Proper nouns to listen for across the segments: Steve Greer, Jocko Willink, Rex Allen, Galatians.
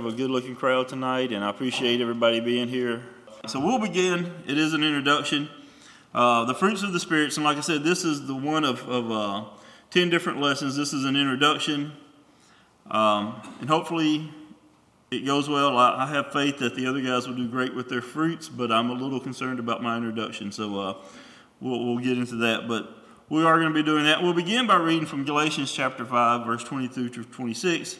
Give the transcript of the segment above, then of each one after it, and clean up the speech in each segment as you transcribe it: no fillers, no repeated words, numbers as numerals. We have a good-looking crowd tonight, and I appreciate everybody being here. So we'll begin. It is an introduction. The fruits of the spirits, and like I said, this is the one of 10 different lessons. This is an introduction, and hopefully it goes well. I have faith that the other guys will do great with their fruits, but I'm a little concerned about my introduction, so we'll get into that. But we are going to be doing that. We'll begin by reading from Galatians chapter 5, verse 22 through 26.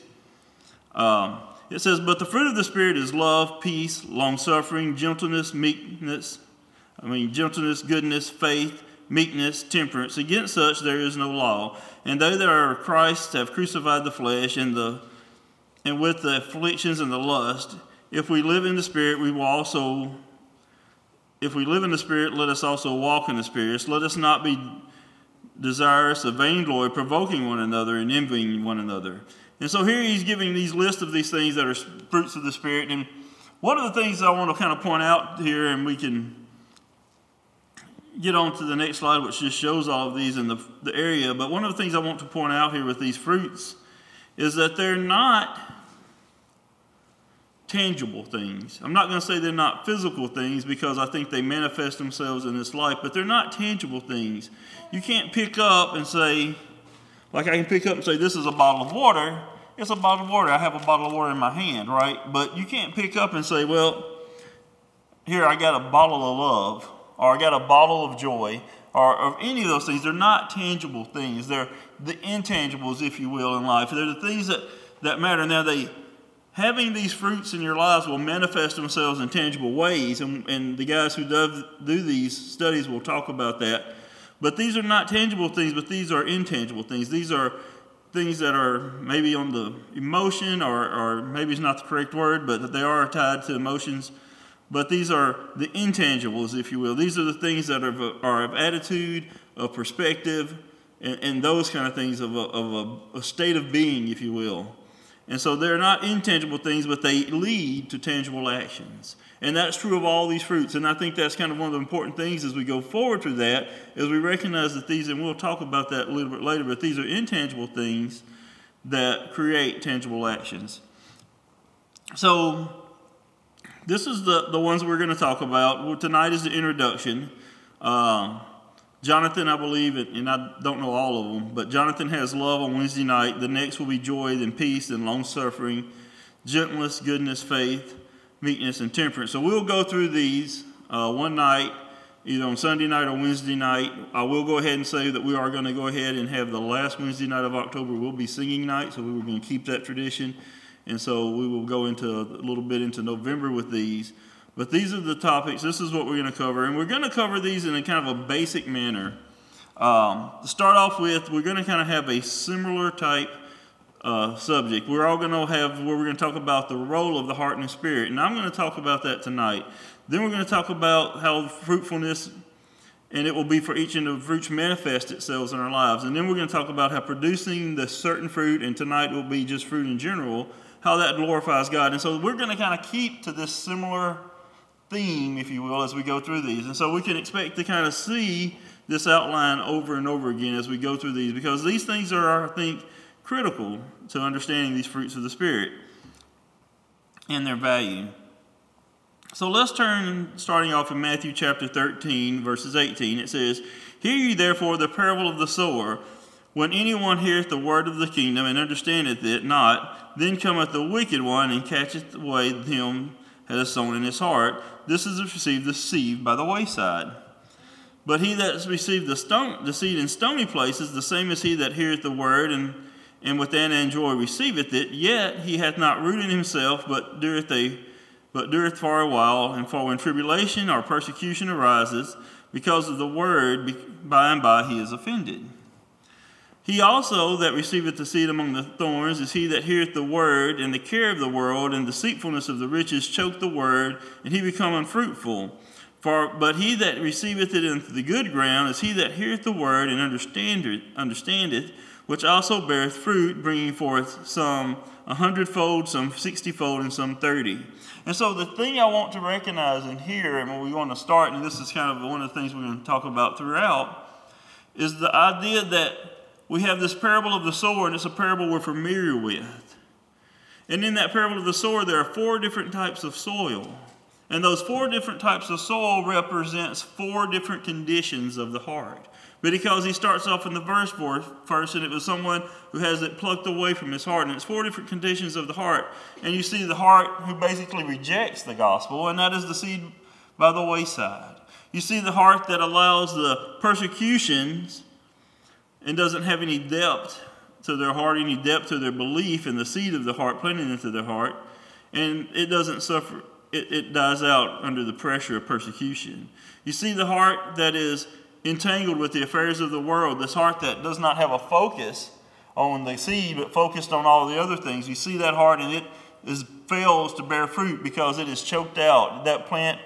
It says, but the fruit of the Spirit is love, peace, long-suffering, gentleness, gentleness, goodness, faith, meekness, temperance. Against such there is no law. And they that are of Christ have crucified the flesh and with the afflictions and the lust. If we live in the Spirit, let us also walk in the Spirit. Let us not be desirous of vainglory, provoking one another and envying one another. And so here he's giving these lists of these things that are fruits of the Spirit. And one of the things I want to kind of point out here, and we can get on to the next slide, which just shows all of these in the area. But one of the things I want to point out here with these fruits is that they're not tangible things. I'm not going to say they're not physical things, because I think they manifest themselves in this life. But they're not tangible things. You can't pick up and say, like I can pick up and say, this is a bottle of water. It's a bottle of water. I have a bottle of water in my hand, right? But you can't pick up and say, well, here, I got a bottle of love, or I got a bottle of joy, or of any of those things. They're not tangible things. They're the intangibles, if you will, in life. They're the things that matter. Now, having these fruits in your lives will manifest themselves in tangible ways, and the guys who do these studies will talk about that. But these are not tangible things, but these are intangible things. These are things that are maybe on the emotion, or maybe it's not the correct word, but that they are tied to emotions. But these are the intangibles, if you will. These are the things that are of attitude, of perspective, and those kind of things, of a state of being, if you will. And so they're not intangible things, but they lead to tangible actions. And that's true of all these fruits. And I think that's kind of one of the important things as we go forward through that, is we recognize that these, and we'll talk about that a little bit later, but these are intangible things that create tangible actions. So this is the ones we're going to talk about. Well, tonight is the introduction. Jonathan, I believe, and I don't know all of them, but Jonathan has love on Wednesday night. The next will be joy, then peace, then long-suffering, gentleness, goodness, faith, meekness, and temperance. So we'll go through these one night, either on Sunday night or Wednesday night. I will go ahead and say that we are going to go ahead and have the last Wednesday night of October will be singing night, so we were going to keep that tradition. And so we will go into a little bit into November with these. But these are the topics. This is what we're going to cover. And we're going to cover these in a kind of a basic manner. To start off with, we're going to kind of have a similar type subject. We're all going to have where we're going to talk about the role of the heart and the spirit, and I'm going to talk about that tonight. Then we're going to talk about how fruitfulness, and it will be for each individual fruits, manifest itself in our lives. And then we're going to talk about how producing the certain fruit, and tonight will be just fruit in general, how that glorifies God. And so we're going to kind of keep to this similar theme, if you will, as we go through these. And so we can expect to kind of see this outline over and over again as we go through these, because these things are, I think, critical to understanding these fruits of the Spirit and their value. So let's turn, starting off in Matthew chapter 13, verses 18. It says, hear ye therefore the parable of the sower. When anyone heareth the word of the kingdom and understandeth it not, then cometh the wicked one and catcheth away him that is sown in his heart. This is received the seed by the wayside. But he that has received the seed in stony places, the same is he that heareth the word, and with an and joy receiveth it, yet he hath not root in himself, but dureth for a while. And for when tribulation or persecution arises, because of the word, by and by he is offended. He also that receiveth the seed among the thorns is he that heareth the word, and the care of the world and the deceitfulness of the riches choke the word, and he become unfruitful. But he that receiveth it into the good ground is he that heareth the word and understandeth, which also beareth fruit, bringing forth some 100-fold, some 60-fold, and some 30. And so the thing I want to recognize in here, and when we want to start, and this is kind of one of the things we're going to talk about throughout, is the idea that we have this parable of the sower, and it's a parable we're familiar with. And in that parable of the sower, there are four different types of soil. And those four different types of soil represents four different conditions of the heart. Because he starts off in the verse first, and it was someone who has it plucked away from his heart. And it's four different conditions of the heart. And you see the heart who basically rejects the gospel, and that is the seed by the wayside. You see the heart that allows the persecutions and doesn't have any depth to their heart, any depth to their belief in the seed of the heart, planted into their heart. And it doesn't suffer. It dies out under the pressure of persecution. You see the heart that is entangled with the affairs of the world, this heart that does not have a focus on the seed, but focused on all the other things. You see that heart, and it fails to bear fruit because it is choked out. That plant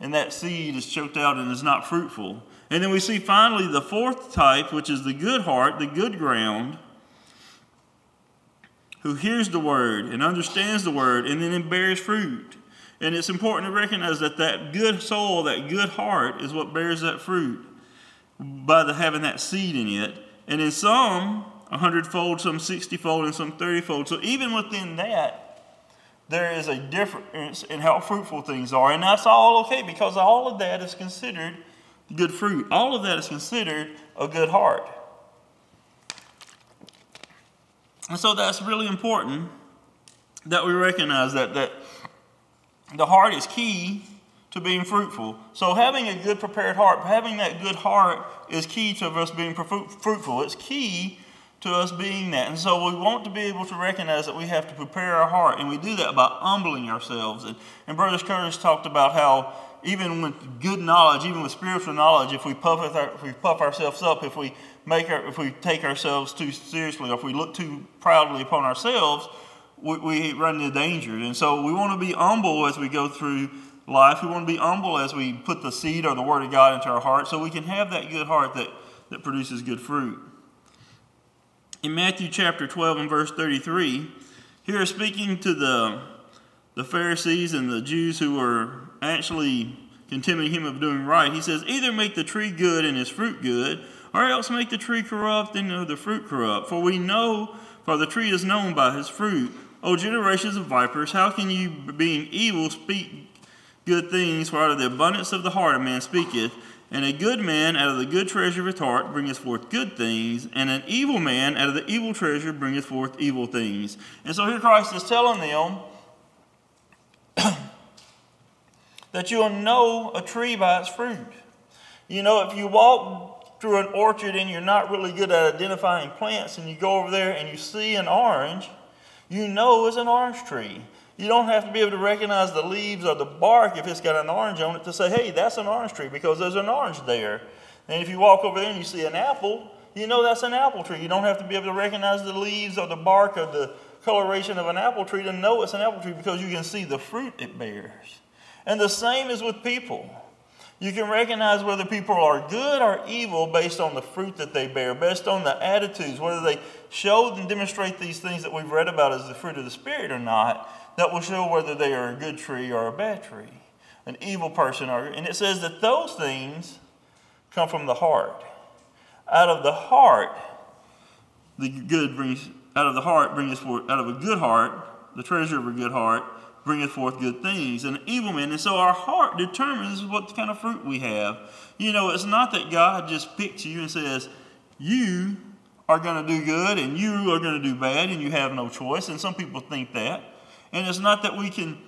and that seed is choked out and is not fruitful. And then we see finally the fourth type, which is the good heart, the good ground, who hears the word and understands the word, and then it bears fruit. And it's important to recognize that that good soul, that good heart, is what bears that fruit by having that seed in it. And in some, 100-fold, some 60-fold, and some 30-fold. So even within that, there is a difference in how fruitful things are. And that's all okay, because all of that is considered good fruit. All of that is considered a good heart. And so that's really important that we recognize that the heart is key to being fruitful. So having a good prepared heart, having that good heart is key to us being fruitful. It's key to us being that. And so we want to be able to recognize that we have to prepare our heart. And we do that by humbling ourselves. And Brother Curtis talked about how even with good knowledge, even with spiritual knowledge, if we puff ourselves up, if we take ourselves too seriously, or if we look too proudly upon ourselves, we run into danger. And so we want to be humble as we go through life. We want to be humble as we put the seed or the Word of God into our heart, so we can have that good heart that produces good fruit. In Matthew chapter 12 and verse 33, here speaking to the Pharisees and the Jews who were actually condemning him of doing right, he says, "Either make the tree good and its fruit good, or else make the tree corrupt and the fruit corrupt. For the tree is known by his fruit. O generations of vipers, how can you, being evil, speak good things? For out of the abundance of the heart a man speaketh. And a good man out of the good treasure of his heart bringeth forth good things, and an evil man out of the evil treasure bringeth forth evil things." And so here Christ is telling them that you'll know a tree by its fruit. You know, if you walk through an orchard and you're not really good at identifying plants, and you go over there and you see an orange, you know it's an orange tree. You don't have to be able to recognize the leaves or the bark if it's got an orange on it to say, hey, that's an orange tree, because there's an orange there. And if you walk over there and you see an apple, you know that's an apple tree. You don't have to be able to recognize the leaves or the bark or the coloration of an apple tree to know it's an apple tree, because you can see the fruit it bears. And the same is with people. You can recognize whether people are good or evil based on the fruit that they bear, based on the attitudes, whether they show and demonstrate these things that we've read about as the fruit of the Spirit or not. That will show whether they are a good tree or a bad tree, an evil person. And it says that those things come from the heart. Out of a good heart, the treasure of a good heart bringeth forth good things, and an evil man. And so our heart determines what kind of fruit we have. You know, it's not that God just picks you and says, you are going to do good and you are going to do bad and you have no choice. And some people think that. And it's not that we can,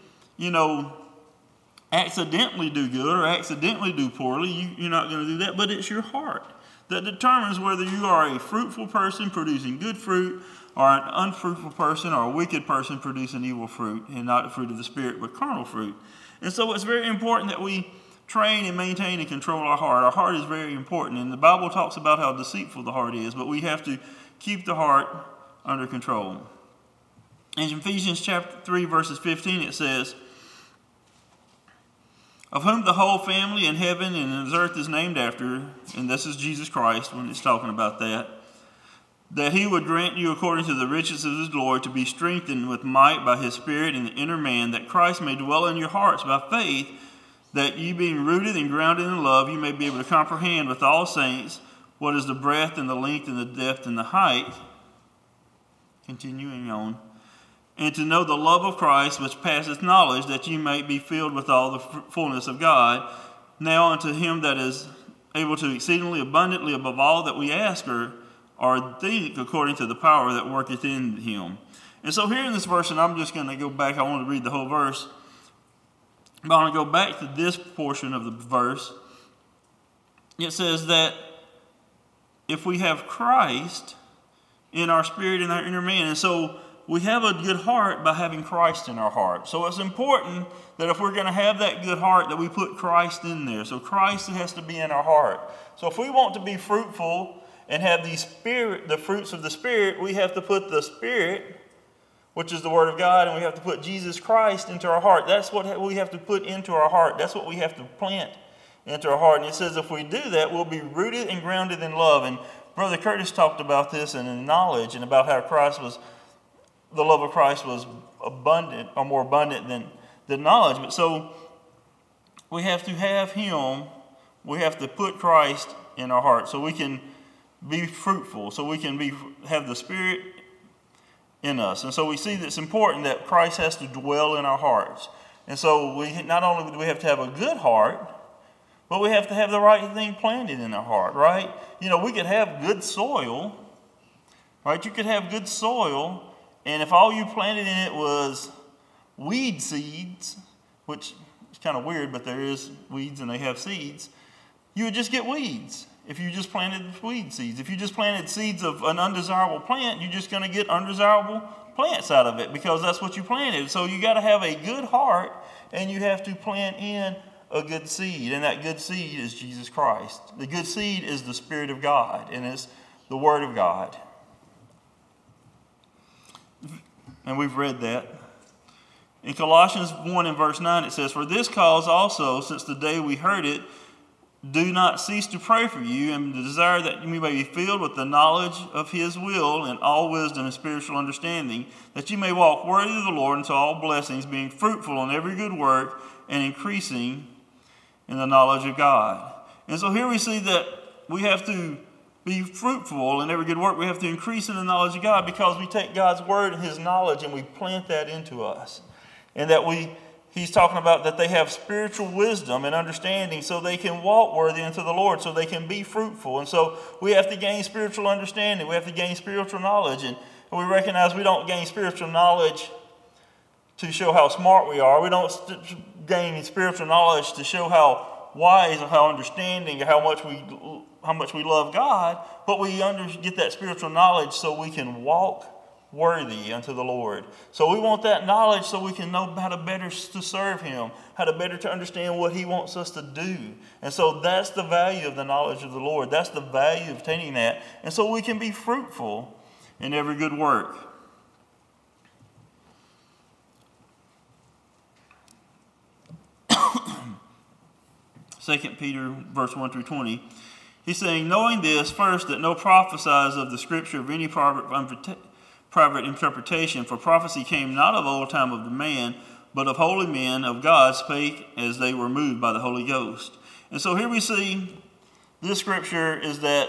accidentally do good or accidentally do poorly. You're not going to do that, but it's your heart that determines whether you are a fruitful person producing good fruit or an unfruitful person or a wicked person producing evil fruit, and not the fruit of the Spirit, but carnal fruit. And so it's very important that we train and maintain and control our heart. Our heart is very important, and the Bible talks about how deceitful the heart is, but we have to keep the heart under control. In Ephesians chapter 3, verses 15, it says, "Of whom the whole family in heaven and on earth is named after," and this is Jesus Christ when it's talking about that he would grant you according to the riches of his glory to be strengthened with might by his Spirit in the inner man, that Christ may dwell in your hearts by faith, that you, being rooted and grounded in love, you may be able to comprehend with all saints what is the breadth and the length and the depth and the height." Continuing on. and to know the love of Christ which passeth knowledge, that ye may be filled with all the fullness of God. Now unto him that is able to exceedingly abundantly above all that we ask or think, according to the power that worketh in him. And so here in this verse, and I'm just going to go back, I want to read the whole verse, but I want to go back to this portion of the verse. It says that if we have Christ in our spirit and our inner man, and so we have a good heart by having Christ in our heart. So it's important that if we're going to have that good heart, that we put Christ in there. So Christ has to be in our heart. So if we want to be fruitful and have the fruits of the Spirit, we have to put the Spirit, which is the Word of God, and we have to put Jesus Christ into our heart. That's what we have to put into our heart. That's what we have to plant into our heart. And it says if we do that, we'll be rooted and grounded in love. And Brother Curtis talked about this and in knowledge, and about how the love of Christ was abundant, or more abundant than knowledge. But so we have to have Him. We have to put Christ in our heart so we can be fruitful, so we can have the Spirit in us. And so we see that it's important that Christ has to dwell in our hearts. And so we not only do we have to have a good heart, but we have to have the right thing planted in our heart, right? You know, we could have good soil, right? You could have good soil, and if all you planted in it was weed seeds, which is kind of weird, but there is weeds and they have seeds, you would just get weeds. If you just planted weed seeds, if you just planted seeds of an undesirable plant, you're just going to get undesirable plants out of it, because that's what you planted. So you got to have a good heart, and you have to plant in a good seed, and that good seed is Jesus Christ. The good seed is the Spirit of God, and it's the Word of God. And we've read that. In Colossians 1 and verse 9, it says, "For this cause also, since the day we heard it, do not cease to pray for you, and desire that you may be filled with the knowledge of His will and all wisdom and spiritual understanding, that you may walk worthy of the Lord unto all blessings, being fruitful in every good work and increasing in the knowledge of God." And so here we see that we have to be fruitful in every good work. We have to increase in the knowledge of God, because we take God's word and His knowledge and we plant that into us. And that He's talking about that they have spiritual wisdom and understanding, so they can walk worthy unto the Lord, so they can be fruitful. And so we have to gain spiritual understanding. We have to gain spiritual knowledge. And we recognize we don't gain spiritual knowledge to show how smart we are. We don't gain spiritual knowledge to show how wise or how understanding or how much we love God. But we get that spiritual knowledge so we can walk worthy unto the Lord. So we want that knowledge so we can know how to better to serve Him, how to better to understand what He wants us to do. And so that's the value of the knowledge of the Lord. That's the value of obtaining that. And so we can be fruitful in every good work. Second Peter verse 1 through 20. He's saying, "Knowing this first, that no prophesies of the scripture of any private interpretation, for prophecy came not of old time of the man, but of holy men of God spake as they were moved by the Holy Ghost." And so here we see this scripture is that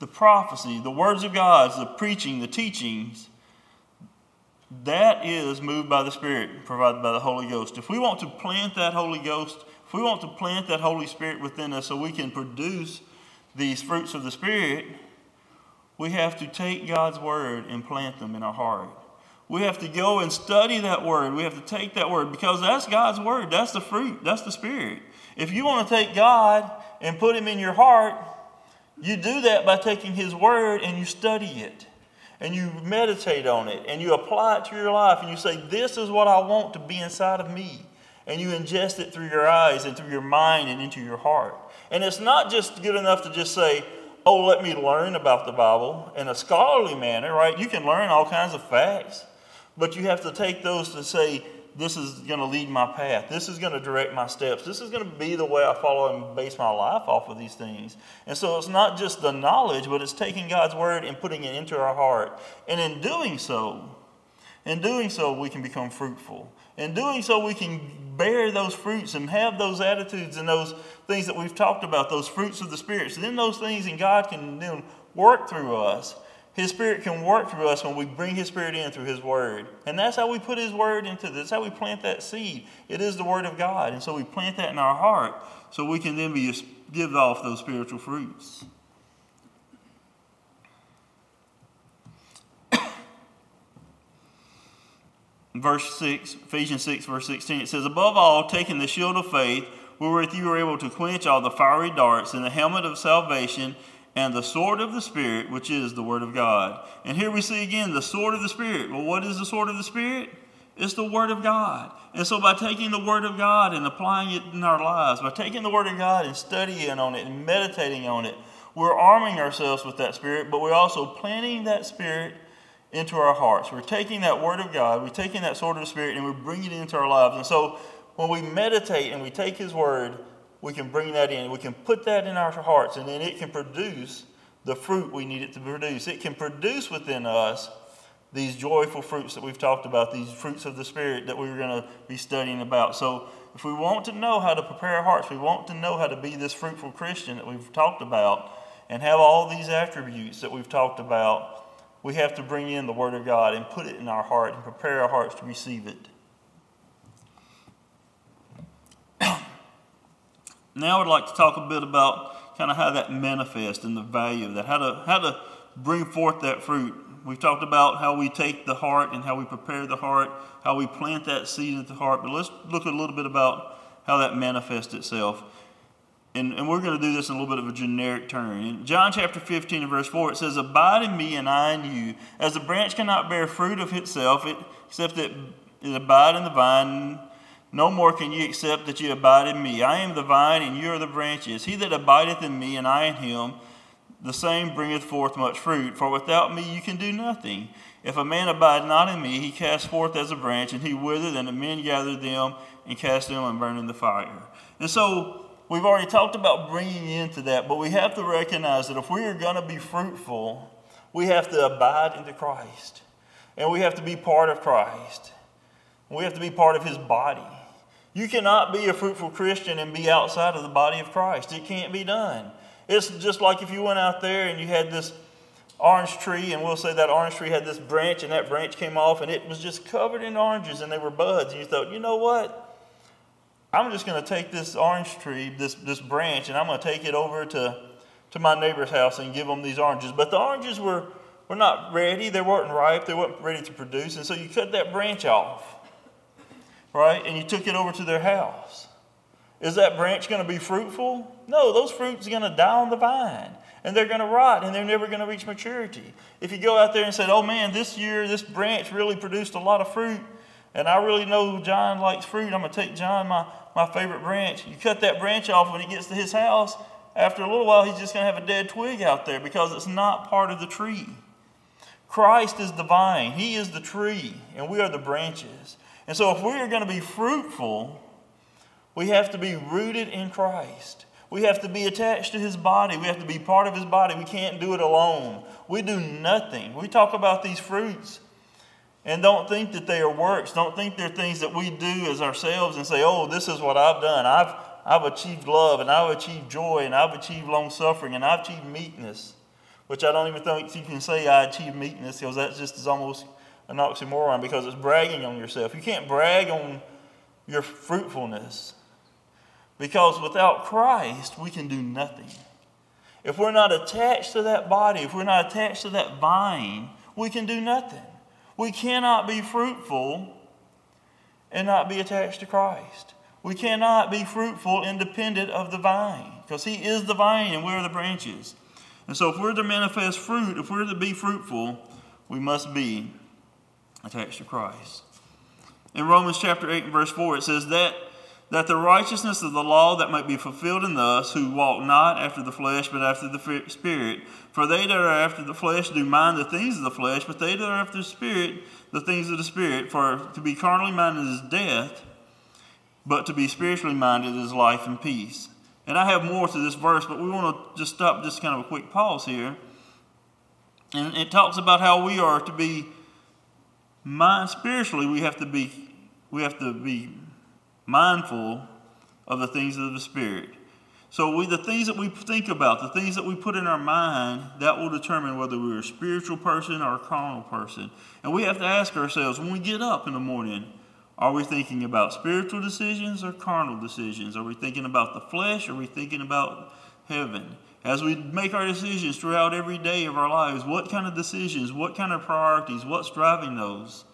the prophecy, the words of God, the preaching, the teachings, that is moved by the Spirit, provided by the Holy Ghost. If we want to plant that Holy Ghost, if we want to plant that Holy Spirit within us so we can produce these fruits of the Spirit, we have to take God's word and plant them in our heart. We have to go and study that word. We have to take that word, because that's God's word. That's the fruit. That's the Spirit. If you want to take God and put Him in your heart, you do that by taking His word and you study it, and you meditate on it, and you apply it to your life, and you say, "This is what I want to be inside of me." And you ingest it through your eyes and through your mind and into your heart. And it's not just good enough to just say, "Oh, let me learn about the Bible" in a scholarly manner, right? You can learn all kinds of facts, but you have to take those to say, "This is going to lead my path. This is going to direct my steps. This is going to be the way I follow and base my life off of these things." And so it's not just the knowledge, but it's taking God's word and putting it into our heart. And in doing so, we can become fruitful. In doing so, we can bear those fruits and have those attitudes and those things that we've talked about, those fruits of the Spirit. So then those things, and God can then work through us His Spirit can work through us when we bring His Spirit in through His Word. And that's how we put His Word into this. That's how we plant that seed. It is the Word of God. And so we plant that in our heart so we can then give off those spiritual fruits. Verse 6, Ephesians 6, verse 16, it says, "Above all, taking the shield of faith, wherewith you are able to quench all the fiery darts, and the helmet of salvation, and the sword of the Spirit, which is the Word of God." And here we see again the sword of the Spirit. Well, what is the sword of the Spirit? It's the Word of God. And so by taking the Word of God and applying it in our lives, by taking the Word of God and studying on it and meditating on it, we're arming ourselves with that Spirit, but we're also planting that Spirit into our hearts. We're taking that Word of God, we're taking that sword of the Spirit, and we're bringing it into our lives. And so when we meditate and we take His Word, we can bring that in. We can put that in our hearts, and then it can produce the fruit we need it to produce. It can produce within us these joyful fruits that we've talked about, these fruits of the Spirit that we're going to be studying about. So if we want to know how to prepare our hearts, we want to know how to be this fruitful Christian that we've talked about and have all these attributes that we've talked about, we have to bring in the Word of God and put it in our heart and prepare our hearts to receive it. Now I'd like to talk a bit about kind of how that manifests and the value of that, how to bring forth that fruit. We've talked about how we take the heart and how we prepare the heart, how we plant that seed into the heart. But let's look a little bit about how that manifests itself. And we're going to do this in a little bit of a generic turn. In John chapter 15 and verse 4, it says, "Abide in me and I in you. As the branch cannot bear fruit of itself, except that it abide in the vine, no more can you accept that you abide in me. I am the vine, and you are the branches. He that abideth in me, and I in him, the same bringeth forth much fruit. For without me you can do nothing. If a man abide not in me, he cast forth as a branch, and he withereth, and the men gather them, and cast them, and burn in the fire." And so we've already talked about bringing into that, but we have to recognize that if we are going to be fruitful, we have to abide into Christ. And we have to be part of Christ. We have to be part of His body. You cannot be a fruitful Christian and be outside of the body of Christ. It can't be done. It's just like if you went out there and you had this orange tree, and we'll say that orange tree had this branch, and that branch came off, and it was just covered in oranges, and they were buds. And you thought, you know what? I'm just going to take this orange tree, this branch, and I'm going to take it over to my neighbor's house and give them these oranges. But the oranges were not ready. They weren't ripe. They weren't ready to produce. And so you cut that branch off. Right? And you took it over to their house. Is that branch going to be fruitful? No, those fruits are going to die on the vine. And they're going to rot, and they're never going to reach maturity. If you go out there and say, "Oh man, this year this branch really produced a lot of fruit, and I really know John likes fruit. I'm going to take John, my favorite branch." You cut that branch off when it gets to his house. After a little while, he's just going to have a dead twig out there because it's not part of the tree. Christ is the vine. He is the tree, and we are the branches. And so if we are going to be fruitful, we have to be rooted in Christ. We have to be attached to His body. We have to be part of His body. We can't do it alone. We do nothing. We talk about these fruits and don't think that they are works. Don't think they're things that we do as ourselves and say, "Oh, this is what I've done. I've achieved love, and I've achieved joy, and I've achieved long-suffering, and I've achieved meekness," which I don't even think you can say I achieved meekness, because that's just as almost an oxymoron, because it's bragging on yourself. You can't brag on your fruitfulness, because without Christ, we can do nothing. If we're not attached to that body, if we're not attached to that vine, we can do nothing. We cannot be fruitful and not be attached to Christ. We cannot be fruitful independent of the vine, because He is the vine and we're the branches. And so if we're to manifest fruit, if we're to be fruitful, we must be attached to Christ. In Romans chapter 8 and verse 4, it says that the righteousness of the law that might be fulfilled in us, who walk not after the flesh, but after the Spirit. For they that are after the flesh do mind the things of the flesh, but they that are after the Spirit, the things of the Spirit. For to be carnally minded is death, but to be spiritually minded is life and peace. And I have more to this verse, but we want to just stop just kind of a quick pause here. And it talks about how we are to be spiritually, we have to be mindful of the things of the Spirit. So the things that we think about, the things that we put in our mind, that will determine whether we're a spiritual person or a carnal person. And we have to ask ourselves, when we get up in the morning, are we thinking about spiritual decisions or carnal decisions? Are we thinking about the flesh? Are we thinking about heaven? As we make our decisions throughout every day of our lives, what kind of decisions, what kind of priorities, what's driving those?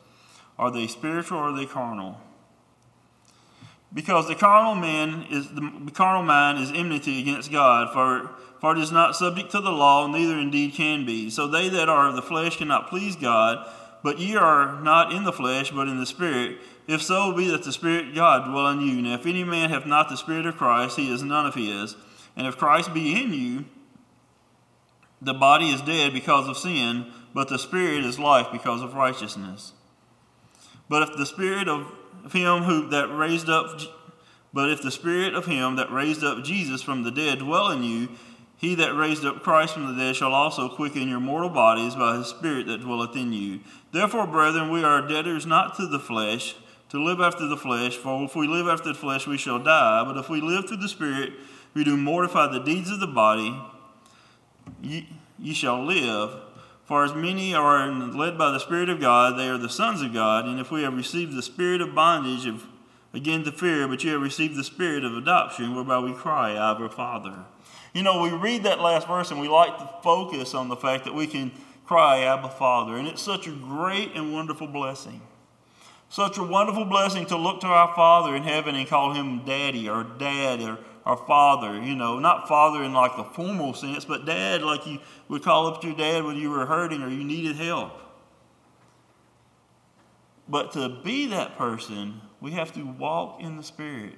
Are they spiritual or are they carnal? Because the carnal mind is enmity against God, for it is not subject to the law, neither indeed can be. So they that are of the flesh cannot please God, but ye are not in the flesh, but in the Spirit. If so be that the Spirit of God dwell in you. Now if any man have not the Spirit of Christ, he is none of his. And if Christ be in you, the body is dead because of sin, but the Spirit is life because of righteousness. But if the Spirit of him that raised up Jesus from the dead dwell in you, he that raised up Christ from the dead shall also quicken your mortal bodies by his Spirit that dwelleth in you. Therefore, brethren, we are debtors not to the flesh, to live after the flesh. For if we live after the flesh, we shall die. But if we live through the Spirit, we do mortify the deeds of the body, ye shall live. For as many are led by the Spirit of God, they are the sons of God. And if we have received the spirit of bondage, again to fear, but you have received the Spirit of adoption, whereby we cry, Abba, Father. You know, we read that last verse and we like to focus on the fact that we can cry, Abba, Father. And it's such a great and wonderful blessing. Such a wonderful blessing to look to our Father in heaven and call him Daddy or Dad or our Father, you know, not father in like the formal sense, but dad, like you would call up your dad when you were hurting or you needed help. But to be that person, we have to walk in the Spirit.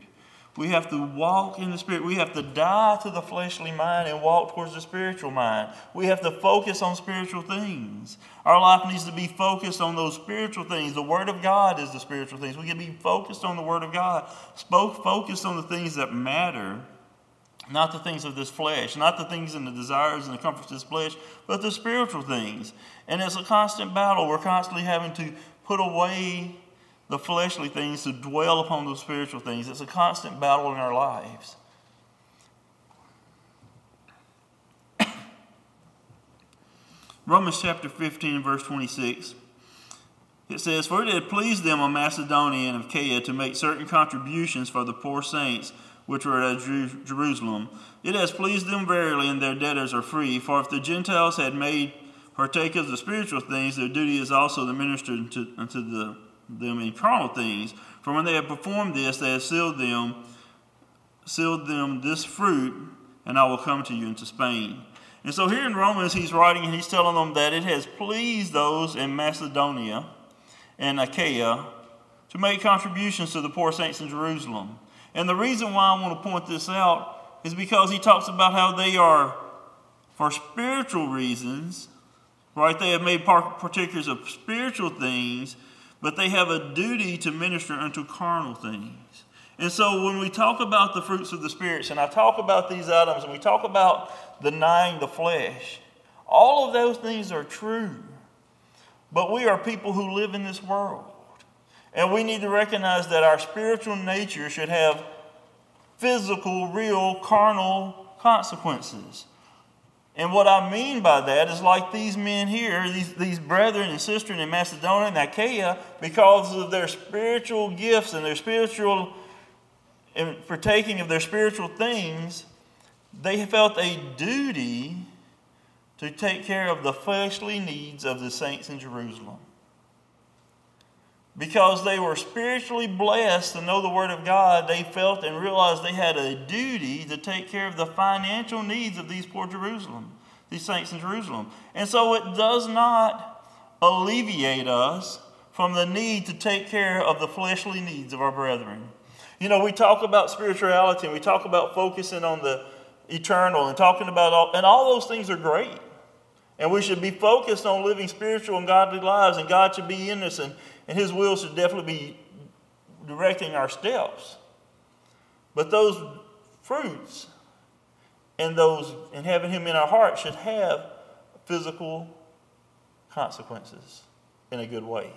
We have to walk in the Spirit. We have to die to the fleshly mind and walk towards the spiritual mind. We have to focus on spiritual things. Our life needs to be focused on those spiritual things. The Word of God is the spiritual things. We can be focused on the Word of God. Focused on the things that matter, not the things of this flesh, not the things and the desires and the comforts of this flesh, but the spiritual things. And it's a constant battle. We're constantly having to put away the fleshly things to dwell upon those spiritual things. It's a constant battle in our lives. Romans chapter 15, verse 26. It says, For it had pleased them of Macedonia and of Achaia to make certain contributions for the poor saints which were at Jerusalem. It has pleased them verily, and their debtors are free. For if the Gentiles had made partakers of spiritual things, their duty is also to minister unto them in carnal things. For when they have performed this, they have sealed them this fruit, and I will come to you into Spain. And so here in Romans, he's writing and he's telling them that it has pleased those in Macedonia and Achaia to make contributions to the poor saints in Jerusalem. And the reason why I want to point this out is because he talks about how they are, for spiritual reasons, right? They have made partakers of spiritual things, but they have a duty to minister unto carnal things. And so when we talk about the fruits of the Spirit, and I talk about these items, and we talk about denying the flesh, all of those things are true. But we are people who live in this world. And we need to recognize that our spiritual nature should have physical, real, carnal consequences. And what I mean by that is like these men here, these brethren and sisters in Macedonia and Achaia, because of their spiritual gifts and their spiritual, and partaking of their spiritual things, they felt a duty to take care of the fleshly needs of the saints in Jerusalem. Because they were spiritually blessed to know the Word of God, they felt and realized they had a duty to take care of the financial needs of these saints in Jerusalem. And so it does not alleviate us from the need to take care of the fleshly needs of our brethren. You know, we talk about spirituality and we talk about focusing on the eternal and talking about all those things are great. And we should be focused on living spiritual and godly lives, and God should be in us, and His will should definitely be directing our steps. But those fruits and having Him in our heart should have physical consequences in a good way.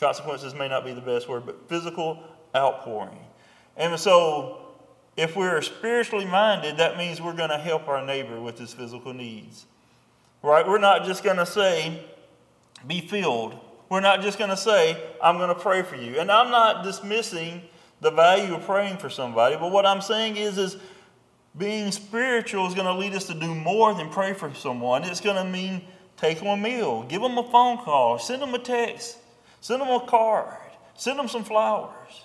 Consequences may not be the best word, but physical outpouring. And so If we are spiritually minded, that means we're going to help our neighbor with his physical needs. Right? We're not just going to say, be filled. We're not just going to say, I'm going to pray for you. And I'm not dismissing the value of praying for somebody. But what I'm saying is being spiritual is going to lead us to do more than pray for someone. It's going to mean take them a meal, give them a phone call, send them a text, send them a card, send them some flowers,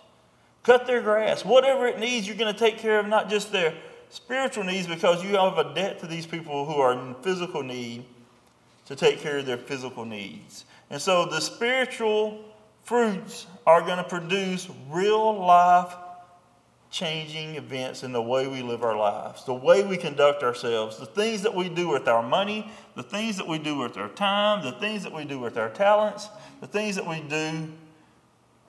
cut their grass. Whatever it needs, you're going to take care of not just their spiritual needs, because you have a debt to these people who are in physical need to take care of their physical needs. And so the spiritual fruits are going to produce real life changing events in the way we live our lives, the way we conduct ourselves, the things that we do with our money, the things that we do with our time, the things that we do with our talents, the things that we do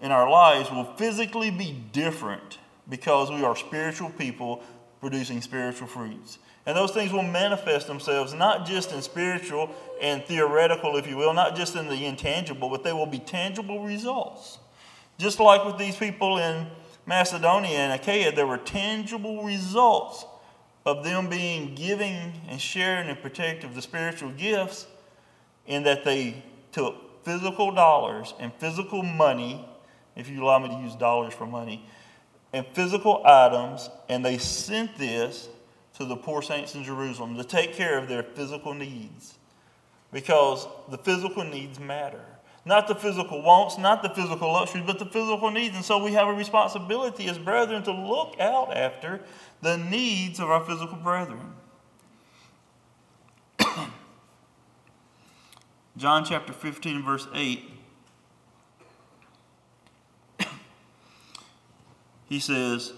in our lives will physically be different because we are spiritual people producing spiritual fruits. And those things will manifest themselves not just in spiritual and theoretical, if you will, not just in the intangible, but they will be tangible results. Just like with these people in Macedonia and Achaia, there were tangible results of them being giving and sharing and protective of the spiritual gifts, in that they took physical dollars and physical money, if you allow me to use dollars for money, and physical items, and they sent this to the poor saints in Jerusalem to take care of their physical needs, because the physical needs matter. Not the physical wants, not the physical luxuries, but the physical needs. And so we have a responsibility as brethren to look out after the needs of our physical brethren. John chapter 15, verse 8. He says,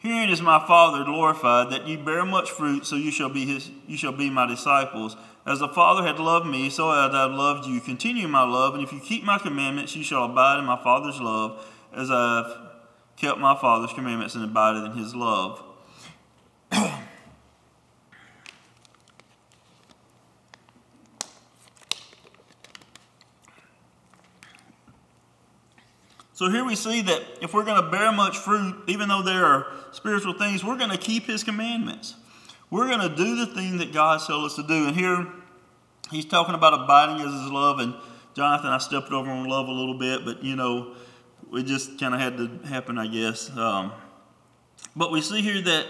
"Herein is my Father glorified, that ye bear much fruit, so you shall be my disciples. As the Father had loved me, so I have loved you. Continue my love, and if you keep my commandments, you shall abide in my Father's love, as I have kept my Father's commandments and abided in his love." So here we see that if we're going to bear much fruit, even though there are spiritual things, we're going to keep his commandments. We're going to do the thing that God's told us to do. And here he's talking about abiding as his love. And Jonathan, I stepped over on love a little bit, but it just kind of had to happen, I guess. But we see here that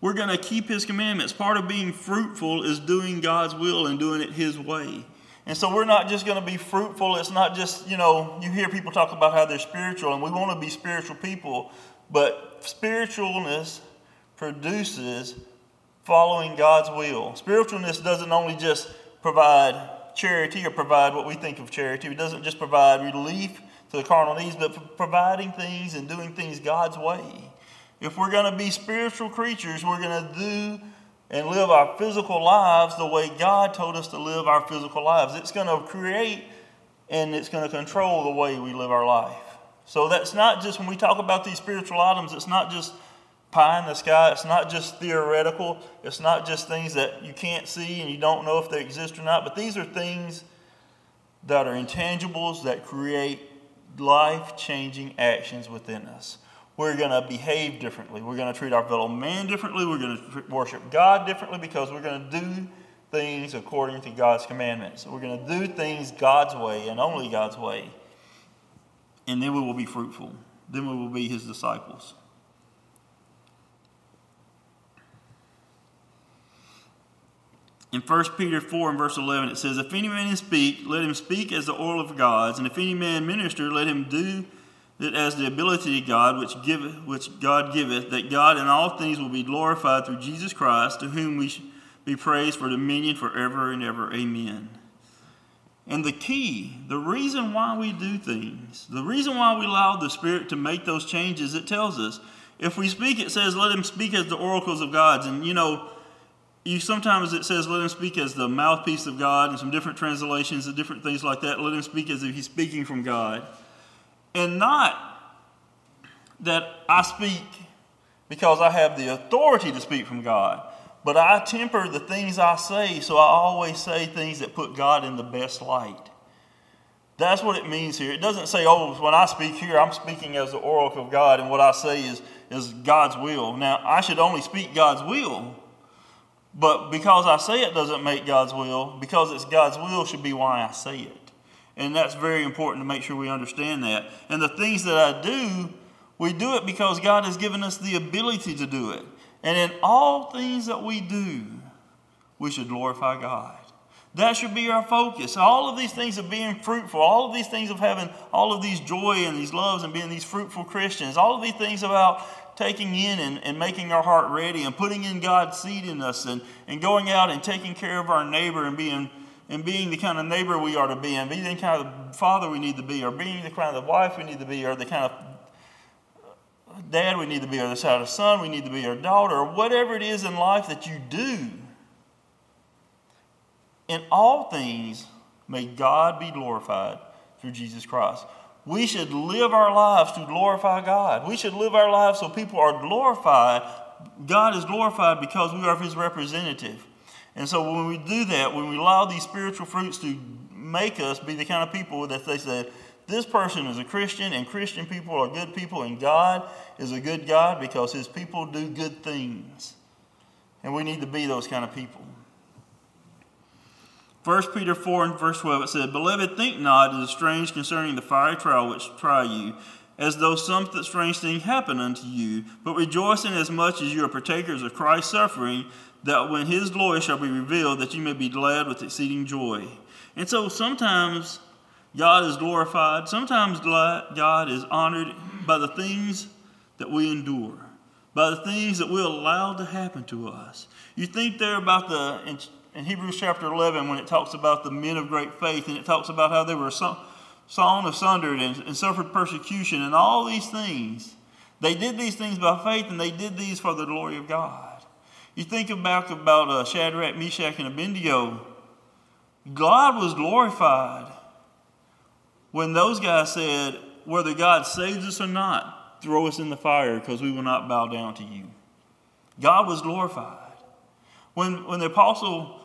we're going to keep his commandments. Part of being fruitful is doing God's will and doing it his way. And so we're not just going to be fruitful. It's not just, you hear people talk about how they're spiritual, and we want to be spiritual people. But spiritualness produces following God's will. Spiritualness doesn't only just provide charity or provide what we think of charity. It doesn't just provide relief to the carnal needs, but providing things and doing things God's way. If we're going to be spiritual creatures, we're going to do and live our physical lives the way God told us to live our physical lives. It's going to create and it's going to control the way we live our life. So that's not just, when we talk about these spiritual items, it's not just pie in the sky. It's not just theoretical. It's not just things that you can't see and you don't know if they exist or not. But these are things that are intangibles that create life-changing actions within us. We're going to behave differently. We're going to treat our fellow man differently. We're going to worship God differently, because we're going to do things according to God's commandments. We're going to do things God's way and only God's way. And then we will be fruitful. Then we will be his disciples. In 1 Peter 4 and verse 11, it says, "If any man speak, let him speak as the oil of God's, and if any man minister, let him do that as the ability of God, which God giveth, that God in all things will be glorified through Jesus Christ, to whom we be praised for dominion forever and ever. Amen." And the key, the reason why we do things, the reason why we allow the Spirit to make those changes, it tells us. If we speak, it says, let him speak as the oracles of God's. And sometimes it says, let him speak as the mouthpiece of God, and some different translations and different things like that. Let him speak as if he's speaking from God. And not that I speak because I have the authority to speak from God, but I temper the things I say, so I always say things that put God in the best light. That's what it means here. It doesn't say, oh, when I speak here, I'm speaking as the oracle of God, and what I say is God's will. Now, I should only speak God's will, but because I say it doesn't make God's will, because it's God's will should be why I say it. And that's very important to make sure we understand that. And the things that I do, we do it because God has given us the ability to do it. And in all things that we do, we should glorify God. That should be our focus. All of these things of being fruitful, all of these things of having all of these joy and these loves and being these fruitful Christians, all of these things about taking in and making our heart ready and putting in God's seed in us and going out and taking care of our neighbor and being the kind of neighbor we are to be and being the kind of father we need to be or being the kind of wife we need to be or the kind of dad we need to be or the kind of son we need to be or daughter or whatever it is in life that you do. In all things, may God be glorified through Jesus Christ. We should live our lives to glorify God. We should live our lives so people are glorified. God is glorified because we are His representative. And so when we do that, when we allow these spiritual fruits to make us be the kind of people that they say, this person is a Christian and Christian people are good people and God is a good God because His people do good things. And we need to be those kind of people. 1 Peter 4 and verse 12, it said, Beloved, think not as strange concerning the fiery trial which try you, as though some strange thing happened unto you, but rejoice in as much as you are partakers of Christ's suffering, that when His glory shall be revealed, that you may be glad with exceeding joy. And so sometimes God is glorified, sometimes God is honored by the things that we endure, by the things that we allow to happen to us. You think there about in Hebrews chapter 11, when it talks about the men of great faith, and it talks about how they were sawn asunder and suffered persecution and all these things. They did these things by faith, and they did these for the glory of God. You think about Shadrach, Meshach, and Abednego. God was glorified when those guys said, whether God saves us or not, throw us in the fire because we will not bow down to you. God was glorified. When the apostle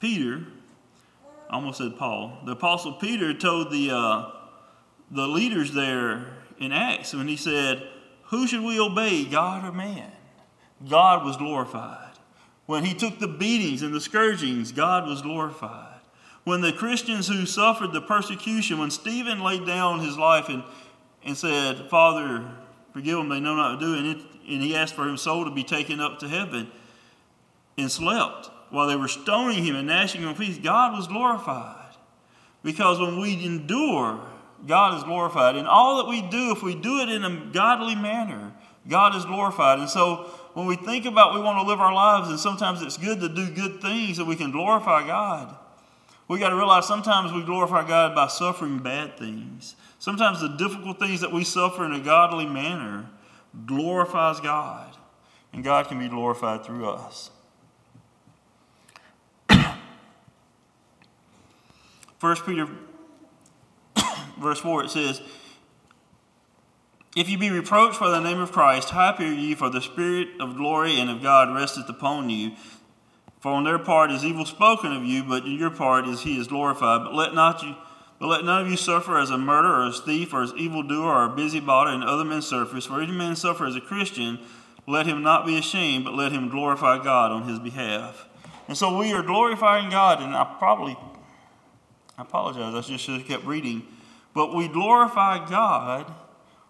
Peter, I almost said Paul. The Apostle Peter told the leaders there in Acts when he said, who should we obey, God or man? God was glorified. When he took the beatings and the scourgings, God was glorified. When the Christians who suffered the persecution, when Stephen laid down his life and said, Father, forgive them, they know not what to do, and he asked for his soul to be taken up to heaven and slept. While they were stoning him and gnashing him with teeth, God was glorified. Because when we endure, God is glorified. And all that we do, if we do it in a godly manner, God is glorified. And so when we think about we want to live our lives, and sometimes it's good to do good things so we can glorify God. We got to realize sometimes we glorify God by suffering bad things. Sometimes the difficult things that we suffer in a godly manner glorifies God. And God can be glorified through us. 1 Peter verse 4, it says, If you be reproached for the name of Christ, happy are ye, for the Spirit of glory and of God resteth upon you. For on their part is evil spoken of you, but in your part is He is glorified. But let none of you suffer as a murderer, or as thief, or as evildoer, or a busybody, and other men's service. For if any man suffer as a Christian, let him not be ashamed, but let him glorify God on his behalf. And so we are glorifying God, and I apologize, I just should have kept reading. But we glorify God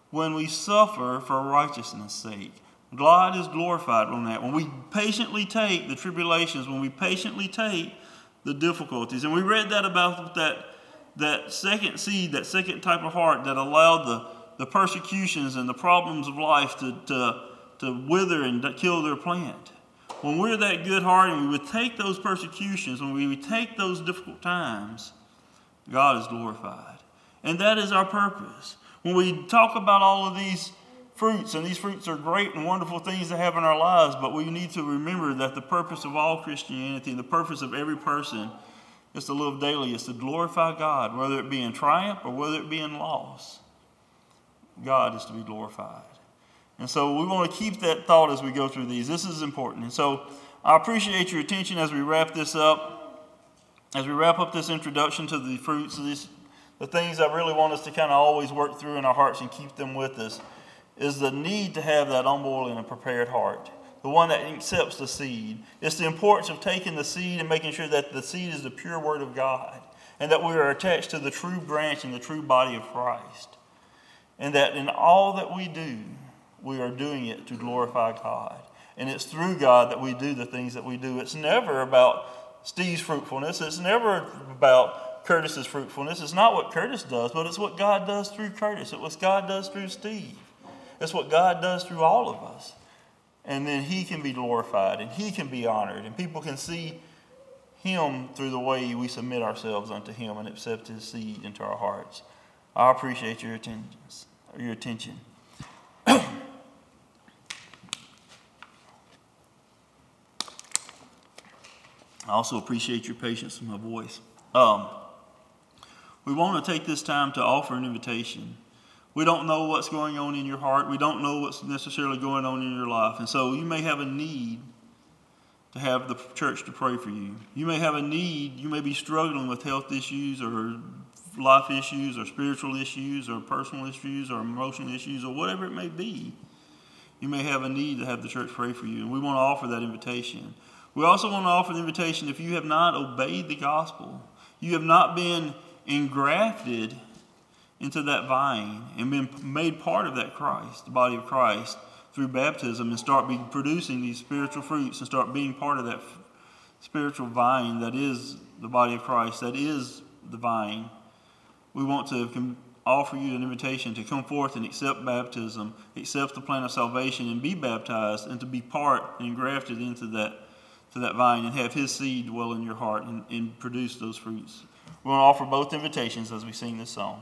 when we suffer for righteousness' sake. God is glorified on that. When we patiently take the tribulations, when we patiently take the difficulties. And we read that about that second seed, that second type of heart that allowed the persecutions and the problems of life to wither and to kill their plant. When we're that good heart and we would take those persecutions, when we would take those difficult times, God is glorified. And that is our purpose. When we talk about all of these fruits, and these fruits are great and wonderful things to have in our lives, but we need to remember that the purpose of all Christianity and the purpose of every person is to live daily, is to glorify God, whether it be in triumph or whether it be in loss. God is to be glorified. And so we want to keep that thought as we go through these. This is important. And so I appreciate your attention as we wrap this up. as we wrap up this introduction to the fruits of these, the things I really want us to kind of always work through in our hearts and keep them with us, is the need to have that humble and a prepared heart, the one that accepts the seed. It's the importance of taking the seed and making sure that the seed is the pure word of God, and that we are attached to the true branch and the true body of Christ, and that in all that we do, we are doing it to glorify God. And it's through God that we do the things that we do. It's never about Steve's fruitfulness. It's never about Curtis's fruitfulness. It's not what Curtis does, but it's what God does through Curtis. It's what God does through Steve. It's what God does through all of us. And then he can be glorified and he can be honored. And people can see him through the way we submit ourselves unto him and accept his seed into our hearts. I appreciate your attention. I also appreciate your patience with my voice. We want to take this time to offer an invitation. We don't know what's going on in your heart. We don't know what's necessarily going on in your life. And so you may have a need to have the church to pray for you. You may have a need. You may be struggling with health issues or life issues or spiritual issues or personal issues or emotional issues or whatever it may be. You may have a need to have the church pray for you. And we want to offer that invitation. We also want to offer the invitation, if you have not obeyed the gospel, you have not been engrafted into that vine and been made part of that Christ, the body of Christ, through baptism, and start producing these spiritual fruits and start being part of that spiritual vine that is the body of Christ, that is the vine. We want to offer you an invitation to come forth and accept baptism, accept the plan of salvation, and be baptized and to be part and engrafted into that vine and have his seed dwell in your heart and produce those fruits. We want to offer both invitations as we sing this song.